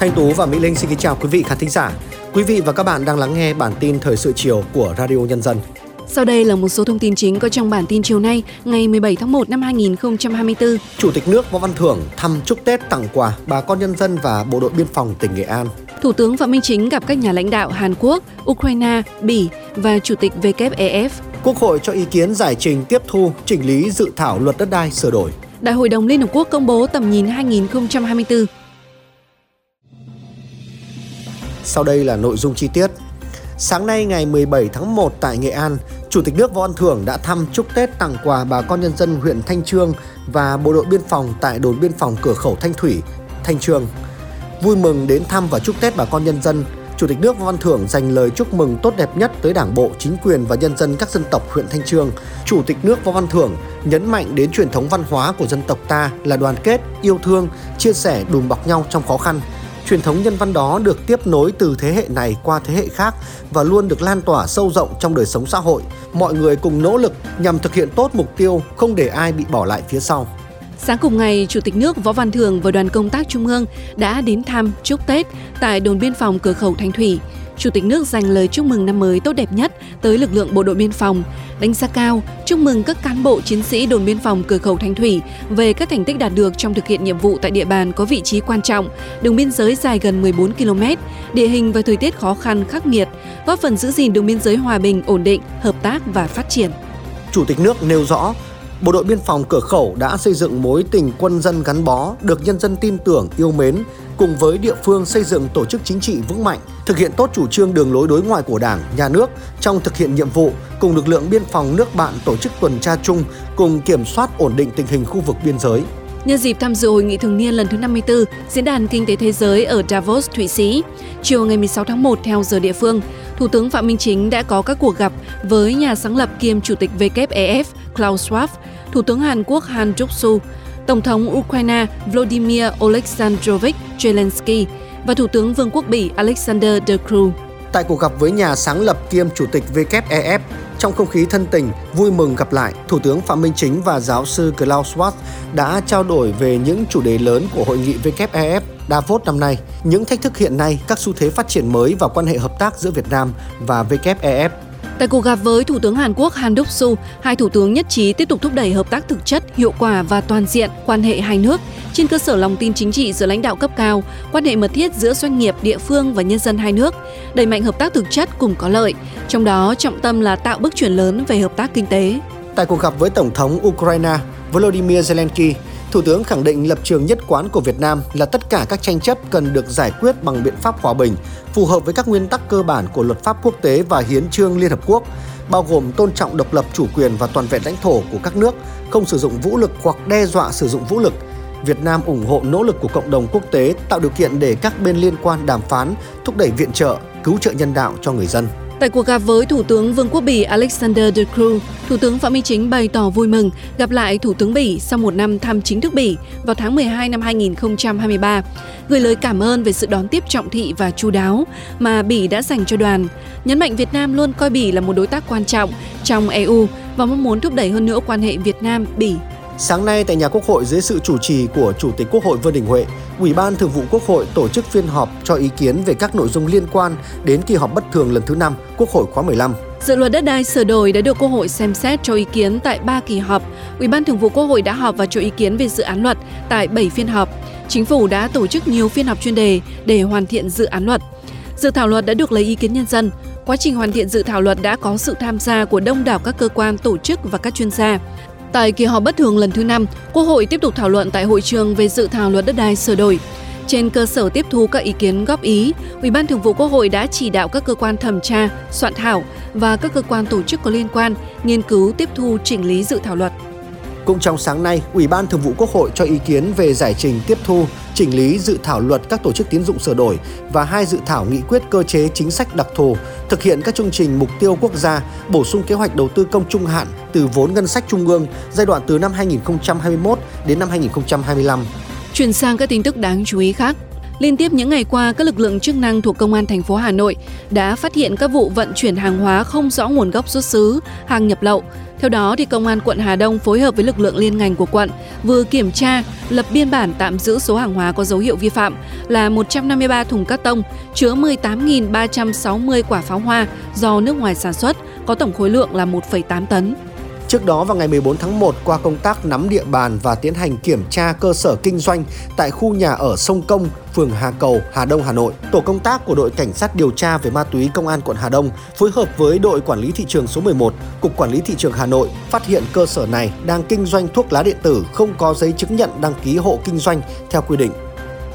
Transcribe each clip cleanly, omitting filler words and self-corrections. Thanh Tú và Mỹ Linh xin kính chào quý vị khán thính giả. Quý vị và các bạn đang lắng nghe bản tin thời sự chiều của Radio Nhân Dân. Sau đây là một số thông tin chính có trong bản tin chiều nay, ngày 17 tháng 1 năm 2024. Chủ tịch nước Võ Văn Thưởng thăm chúc Tết tặng quà bà con nhân dân và bộ đội biên phòng tỉnh Nghệ An. Thủ tướng Phạm Minh Chính gặp các nhà lãnh đạo Hàn Quốc, Ukraine, Bỉ và Chủ tịch WEF. Quốc hội cho ý kiến giải trình tiếp thu chỉnh lý dự thảo Luật Đất đai sửa đổi. Đại hội đồng Liên hợp quốc công bố tầm nhìn 2024. Sau đây là nội dung chi tiết. Sáng nay ngày 17 tháng 1 tại Nghệ An, Chủ tịch nước Võ Văn Thưởng đã thăm chúc Tết tặng quà bà con nhân dân huyện Thanh Chương và bộ đội biên phòng tại đồn biên phòng cửa khẩu Thanh Thủy, Thanh Chương. Vui mừng đến thăm và chúc Tết bà con nhân dân, Chủ tịch nước Võ Văn Thưởng dành lời chúc mừng tốt đẹp nhất tới Đảng bộ, chính quyền và nhân dân các dân tộc huyện Thanh Chương. Chủ tịch nước Võ Văn Thưởng nhấn mạnh đến truyền thống văn hóa của dân tộc ta là đoàn kết, yêu thương, chia sẻ, đùm bọc nhau trong khó khăn. Truyền thống nhân văn đó được tiếp nối từ thế hệ này qua thế hệ khác và luôn được lan tỏa sâu rộng trong đời sống xã hội. Mọi người cùng nỗ lực nhằm thực hiện tốt mục tiêu, không để ai bị bỏ lại phía sau. Sáng cùng ngày, Chủ tịch nước Võ Văn Thưởng và đoàn công tác Trung ương đã đến thăm chúc Tết tại đồn biên phòng cửa khẩu Thanh Thủy. Chủ tịch nước dành lời chúc mừng năm mới tốt đẹp nhất tới lực lượng bộ đội biên phòng, đánh giá cao, chúc mừng các cán bộ chiến sĩ đồn biên phòng cửa khẩu Thanh Thủy về các thành tích đạt được trong thực hiện nhiệm vụ tại địa bàn có vị trí quan trọng, đường biên giới dài gần 14 km, địa hình và thời tiết khó khăn khắc nghiệt, góp phần giữ gìn đường biên giới hòa bình, ổn định, hợp tác và phát triển. Chủ tịch nước nêu rõ, bộ đội biên phòng cửa khẩu đã xây dựng mối tình quân dân gắn bó, được nhân dân tin tưởng, yêu mến, cùng với địa phương xây dựng tổ chức chính trị vững mạnh, thực hiện tốt chủ trương đường lối đối ngoại của Đảng, Nhà nước trong thực hiện nhiệm vụ, cùng lực lượng biên phòng nước bạn tổ chức tuần tra chung, cùng kiểm soát ổn định tình hình khu vực biên giới. Nhân dịp tham dự hội nghị thường niên lần thứ 54 Diễn đàn Kinh tế Thế giới ở Davos, Thụy Sĩ, chiều ngày 16 tháng 1 theo giờ địa phương, Thủ tướng Phạm Minh Chính đã có các cuộc gặp với nhà sáng lập kiêm Chủ tịch WEF Klaus Schwab, Thủ tướng Hàn Quốc Han Duck-soo, Tổng thống Ukraine Vladimir Oleksandrovich Zelensky và Thủ tướng Vương quốc Bỉ Alexander De Croo. Tại cuộc gặp với nhà sáng lập kiêm Chủ tịch WEF, trong không khí thân tình, vui mừng gặp lại, Thủ tướng Phạm Minh Chính và giáo sư Klaus Schwab đã trao đổi về những chủ đề lớn của hội nghị WEF Davos năm nay, những thách thức hiện nay, các xu thế phát triển mới và quan hệ hợp tác giữa Việt Nam và WEF. Tại cuộc gặp với Thủ tướng Hàn Quốc Han Duck-soo, hai thủ tướng nhất trí tiếp tục thúc đẩy hợp tác thực chất, hiệu quả và toàn diện quan hệ hai nước trên cơ sở lòng tin chính trị giữa lãnh đạo cấp cao, quan hệ mật thiết giữa doanh nghiệp, địa phương và nhân dân hai nước, đẩy mạnh hợp tác thực chất cùng có lợi, trong đó trọng tâm là tạo bước chuyển lớn về hợp tác kinh tế. Tại cuộc gặp với Tổng thống Ukraine Volodymyr Zelensky, Thủ tướng khẳng định lập trường nhất quán của Việt Nam là tất cả các tranh chấp cần được giải quyết bằng biện pháp hòa bình, phù hợp với các nguyên tắc cơ bản của luật pháp quốc tế và hiến chương Liên hợp quốc, bao gồm tôn trọng độc lập, chủ quyền và toàn vẹn lãnh thổ của các nước, không sử dụng vũ lực hoặc đe dọa sử dụng vũ lực. Việt Nam ủng hộ nỗ lực của cộng đồng quốc tế tạo điều kiện để các bên liên quan đàm phán, thúc đẩy viện trợ, cứu trợ nhân đạo cho người dân. Tại cuộc gặp với Thủ tướng Vương quốc Bỉ Alexander De Croo, Thủ tướng Phạm Minh Chính bày tỏ vui mừng gặp lại Thủ tướng Bỉ sau một năm thăm chính thức Bỉ vào tháng 12 năm 2023, gửi lời cảm ơn về sự đón tiếp trọng thị và chu đáo mà Bỉ đã dành cho đoàn, nhấn mạnh Việt Nam luôn coi Bỉ là một đối tác quan trọng trong EU và mong muốn thúc đẩy hơn nữa quan hệ Việt Nam-Bỉ. Sáng nay tại nhà Quốc hội dưới sự chủ trì của Chủ tịch Quốc hội Vư Đình Huệ, Ủy ban Thường vụ Quốc hội tổ chức phiên họp cho ý kiến về các nội dung liên quan đến kỳ họp bất thường lần thứ 5 Quốc hội khóa 15. Dự luật đất đai sửa đổi đã được Quốc hội xem xét cho ý kiến tại 3 kỳ họp. Ủy ban Thường vụ Quốc hội đã họp và cho ý kiến về dự án luật tại 7 phiên họp. Chính phủ đã tổ chức nhiều phiên họp chuyên đề để hoàn thiện dự án luật. Dự thảo luật đã được lấy ý kiến nhân dân. Quá trình hoàn thiện dự thảo luật đã có sự tham gia của đông đảo các cơ quan, tổ chức và các chuyên gia. Tại kỳ họp bất thường lần thứ 5, Quốc hội tiếp tục thảo luận tại hội trường về dự thảo Luật Đất đai sửa đổi. Trên cơ sở tiếp thu các ý kiến góp ý, Ủy ban Thường vụ Quốc hội đã chỉ đạo các cơ quan thẩm tra, soạn thảo và các cơ quan tổ chức có liên quan nghiên cứu tiếp thu chỉnh lý dự thảo luật. Cũng trong sáng nay, Ủy ban Thường vụ Quốc hội cho ý kiến về giải trình tiếp thu, chỉnh lý dự thảo luật các tổ chức tín dụng sửa đổi và 2 dự thảo nghị quyết cơ chế chính sách đặc thù, thực hiện các chương trình mục tiêu quốc gia, bổ sung kế hoạch đầu tư công trung hạn từ vốn ngân sách trung ương giai đoạn từ năm 2021 đến năm 2025. Chuyển sang các tin tức đáng chú ý khác. Liên tiếp những ngày qua, các lực lượng chức năng thuộc Công an thành phố Hà Nội đã phát hiện các vụ vận chuyển hàng hóa không rõ nguồn gốc xuất xứ, hàng nhập lậu. Theo đó, thì Công an quận Hà Đông phối hợp với lực lượng liên ngành của quận vừa kiểm tra, lập biên bản tạm giữ số hàng hóa có dấu hiệu vi phạm là 153 thùng cát tông chứa 18.360 quả pháo hoa do nước ngoài sản xuất, có tổng khối lượng là 1,8 tấn. Trước đó vào ngày 14 tháng 1, qua công tác nắm địa bàn và tiến hành kiểm tra cơ sở kinh doanh tại khu nhà ở Sông Công, phường Hà Cầu, Hà Đông, Hà Nội, tổ công tác của đội cảnh sát điều tra về ma túy Công an quận Hà Đông phối hợp với đội quản lý thị trường số 11, Cục Quản lý Thị trường Hà Nội phát hiện cơ sở này đang kinh doanh thuốc lá điện tử không có giấy chứng nhận đăng ký hộ kinh doanh theo quy định.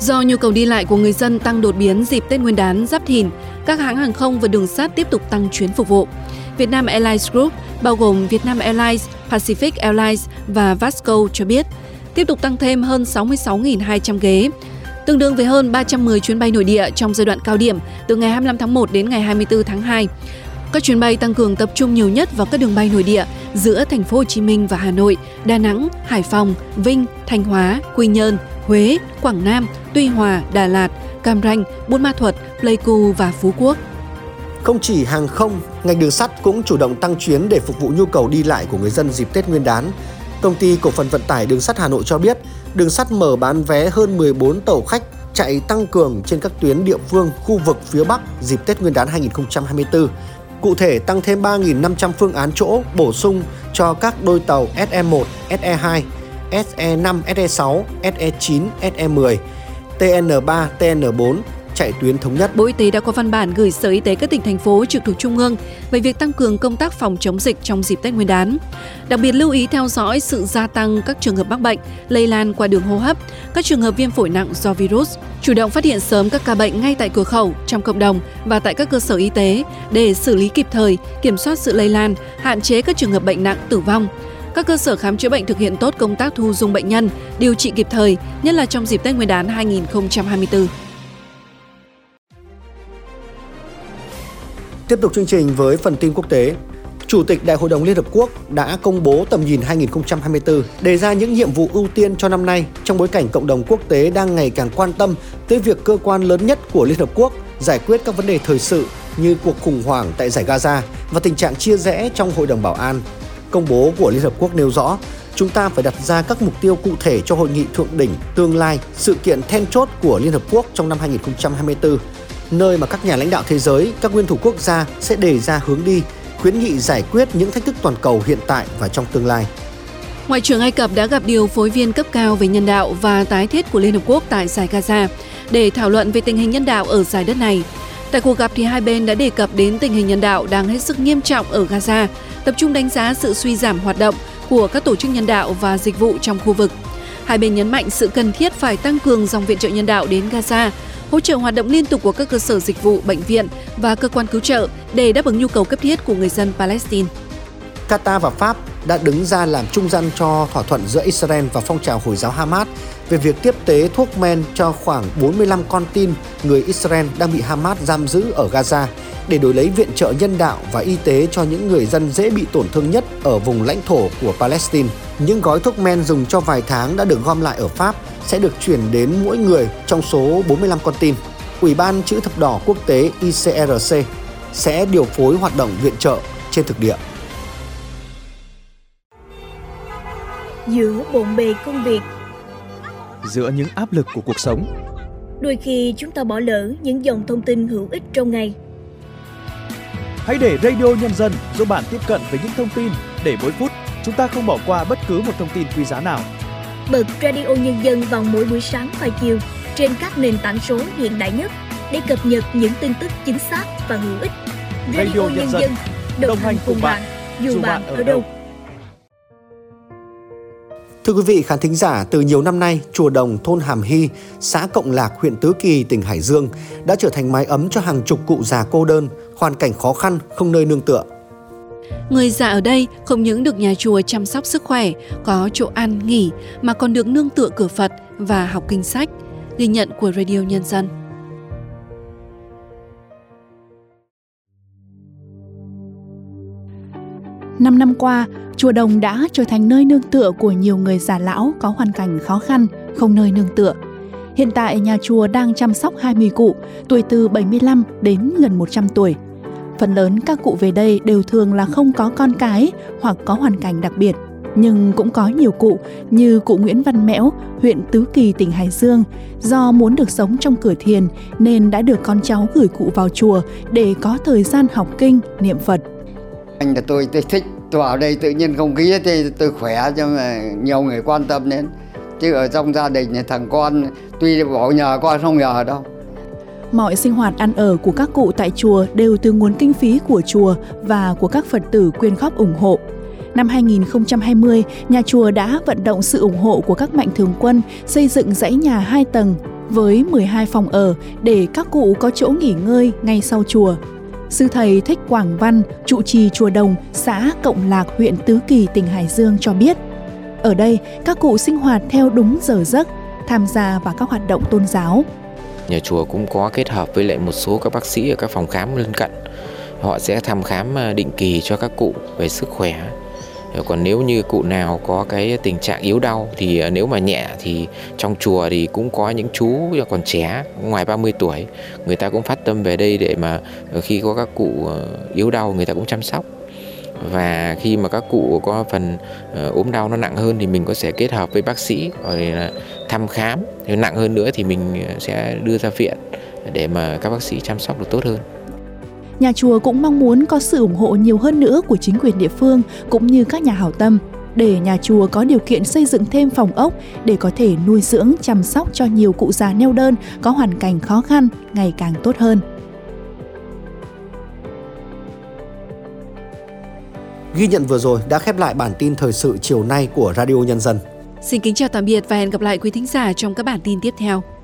Do nhu cầu đi lại của người dân tăng đột biến dịp Tết Nguyên đán Giáp Thìn, các hãng hàng không và đường sắt tiếp tục tăng chuyến phục vụ. Vietnam Airlines Group, bao gồm Vietnam Airlines, Pacific Airlines và Vasco cho biết, tiếp tục tăng thêm hơn 66.200 ghế, tương đương với hơn 310 chuyến bay nội địa trong giai đoạn cao điểm từ ngày 25 tháng 1 đến ngày 24 tháng 2. Các chuyến bay tăng cường tập trung nhiều nhất vào các đường bay nội địa giữa thành phố Hồ Chí Minh và Hà Nội, Đà Nẵng, Hải Phòng, Vinh, Thanh Hóa, Quy Nhơn, Huế, Quảng Nam, Tuy Hòa, Đà Lạt, Cam Ranh, Buôn Ma Thuột, Pleiku và Phú Quốc. Không chỉ hàng không, ngành đường sắt cũng chủ động tăng chuyến để phục vụ nhu cầu đi lại của người dân dịp Tết Nguyên đán. Công ty Cổ phần Vận tải Đường sắt Hà Nội cho biết, đường sắt mở bán vé hơn 14 tàu khách chạy tăng cường trên các tuyến địa phương, khu vực phía Bắc dịp Tết Nguyên đán 2024. Cụ thể, tăng thêm 3.500 phương án chỗ bổ sung cho các đôi tàu SE1, SE2, SE5, SE6, SE9, SE10, TN3, TN4, chạy tuyến thống nhất. Bộ Y tế đã có văn bản gửi Sở Y tế các tỉnh, thành phố trực thuộc Trung ương về việc tăng cường công tác phòng chống dịch trong dịp Tết Nguyên đán. Đặc biệt lưu ý theo dõi sự gia tăng các trường hợp mắc bệnh, lây lan qua đường hô hấp, các trường hợp viêm phổi nặng do virus. Chủ động phát hiện sớm các ca bệnh ngay tại cửa khẩu, trong cộng đồng và tại các cơ sở y tế để xử lý kịp thời, kiểm soát sự lây lan, hạn chế các trường hợp bệnh nặng tử vong. Các cơ sở khám chữa bệnh thực hiện tốt công tác thu dung bệnh nhân, điều trị kịp thời, nhất là trong dịp Tết Nguyên đán 2024. Tiếp tục chương trình với phần tin quốc tế. Chủ tịch Đại hội đồng Liên hợp quốc đã công bố tầm nhìn 2024, đề ra những nhiệm vụ ưu tiên cho năm nay trong bối cảnh cộng đồng quốc tế đang ngày càng quan tâm tới việc cơ quan lớn nhất của Liên hợp quốc giải quyết các vấn đề thời sự như cuộc khủng hoảng tại Dải Gaza và tình trạng chia rẽ trong Hội đồng Bảo an. Công bố của Liên hợp quốc nêu rõ, chúng ta phải đặt ra các mục tiêu cụ thể cho hội nghị thượng đỉnh tương lai, sự kiện then chốt của Liên hợp quốc trong năm 2024. Nơi mà các nhà lãnh đạo thế giới, các nguyên thủ quốc gia sẽ đề ra hướng đi, khuyến nghị giải quyết những thách thức toàn cầu hiện tại và trong tương lai. Ngoại trưởng Ai Cập đã gặp điều phối viên cấp cao về nhân đạo và tái thiết của Liên hợp quốc tại Dải Gaza để thảo luận về tình hình nhân đạo ở dải đất này. Tại cuộc gặp thì hai bên đã đề cập đến tình hình nhân đạo đang hết sức nghiêm trọng ở Gaza, tập trung đánh giá sự suy giảm hoạt động của các tổ chức nhân đạo và dịch vụ trong khu vực. Hai bên nhấn mạnh sự cần thiết phải tăng cường dòng viện trợ nhân đạo đến Gaza, hỗ trợ hoạt động liên tục của các cơ sở dịch vụ, bệnh viện và cơ quan cứu trợ để đáp ứng nhu cầu cấp thiết của người dân Palestine. Qatar và Pháp đã đứng ra làm trung gian cho thỏa thuận giữa Israel và phong trào Hồi giáo Hamas về việc tiếp tế thuốc men cho khoảng 45 con tin người Israel đang bị Hamas giam giữ ở Gaza để đổi lấy viện trợ nhân đạo và y tế cho những người dân dễ bị tổn thương nhất ở vùng lãnh thổ của Palestine. Những gói thuốc men dùng cho vài tháng đã được gom lại ở Pháp sẽ được chuyển đến mỗi người trong số 45 con tin. Ủy ban Chữ thập đỏ quốc tế ICRC sẽ điều phối hoạt động viện trợ trên thực địa. Giữa bộn bề công việc, giữa những áp lực của cuộc sống, đôi khi chúng ta bỏ lỡ những dòng thông tin hữu ích trong ngày. Hãy để Radio Nhân dân giúp bạn tiếp cận với những thông tin để mỗi phút chúng ta không bỏ qua bất cứ một thông tin quý giá nào. Bật Radio Nhân dân vào mỗi buổi sáng và chiều trên các nền tảng số hiện đại nhất để cập nhật những tin tức chính xác và hữu ích. Radio Nhân dân đồng hành cùng bạn dù bạn ở đâu. Thưa quý vị khán thính giả, từ nhiều năm nay, Chùa Đồng, thôn Hàm Hi, xã Cộng Lạc, huyện Tứ Kỳ, tỉnh Hải Dương đã trở thành mái ấm cho hàng chục cụ già cô đơn, hoàn cảnh khó khăn, không nơi nương tựa. Người già ở đây không những được nhà chùa chăm sóc sức khỏe, có chỗ ăn, nghỉ mà còn được nương tựa cửa Phật và học kinh sách. Ghi nhận của Radio Nhân dân. Năm năm qua, Chùa Đồng đã trở thành nơi nương tựa của nhiều người già lão có hoàn cảnh khó khăn, không nơi nương tựa. Hiện tại, nhà chùa đang chăm sóc 20 cụ, tuổi từ 75 đến gần 100 tuổi. Phần lớn các cụ về đây đều thường là không có con cái hoặc có hoàn cảnh đặc biệt. Nhưng cũng có nhiều cụ như cụ Nguyễn Văn Mẽo, huyện Tứ Kỳ, tỉnh Hải Dương, do muốn được sống trong cửa thiền nên đã được con cháu gửi cụ vào chùa để có thời gian học kinh, niệm Phật. Anh là tôi thích, tôi vào đây tự nhiên không khí tôi khỏe, cho nhiều người quan tâm đến. Chứ ở trong gia đình thằng con tuy bỏ nhờ con không nhờ đâu. Mọi sinh hoạt ăn ở của các cụ tại chùa đều từ nguồn kinh phí của chùa và của các Phật tử quyên góp ủng hộ. Năm 2020, nhà chùa đã vận động sự ủng hộ của các mạnh thường quân xây dựng dãy nhà 2 tầng với 12 phòng ở để các cụ có chỗ nghỉ ngơi ngay sau chùa. Sư thầy Thích Quảng Văn, trụ trì chùa Đồng, xã Cộng Lạc, huyện Tứ Kỳ, tỉnh Hải Dương cho biết, ở đây các cụ sinh hoạt theo đúng giờ giấc, tham gia vào các hoạt động tôn giáo. Nhà chùa cũng có kết hợp với lại một số các bác sĩ ở các phòng khám lân cận. Họ sẽ thăm khám định kỳ cho các cụ về sức khỏe. Còn nếu như cụ nào có cái tình trạng yếu đau thì nếu mà nhẹ thì trong chùa thì cũng có những chú còn trẻ, ngoài 30 tuổi. Người ta cũng phát tâm về đây để mà khi có các cụ yếu đau người ta cũng chăm sóc. Và khi mà các cụ có phần ốm đau nó nặng hơn thì mình có sẽ kết hợp với bác sĩ rồi thăm khám. Nếu nặng hơn nữa thì mình sẽ đưa ra viện để mà các bác sĩ chăm sóc được tốt hơn. Nhà chùa cũng mong muốn có sự ủng hộ nhiều hơn nữa của chính quyền địa phương cũng như các nhà hảo tâm để nhà chùa có điều kiện xây dựng thêm phòng ốc để có thể nuôi dưỡng chăm sóc cho nhiều cụ già neo đơn có hoàn cảnh khó khăn ngày càng tốt hơn. Ghi nhận vừa rồi đã khép lại bản tin thời sự chiều nay của Radio Nhân dân. Xin kính chào tạm biệt và hẹn gặp lại quý thính giả trong các bản tin tiếp theo.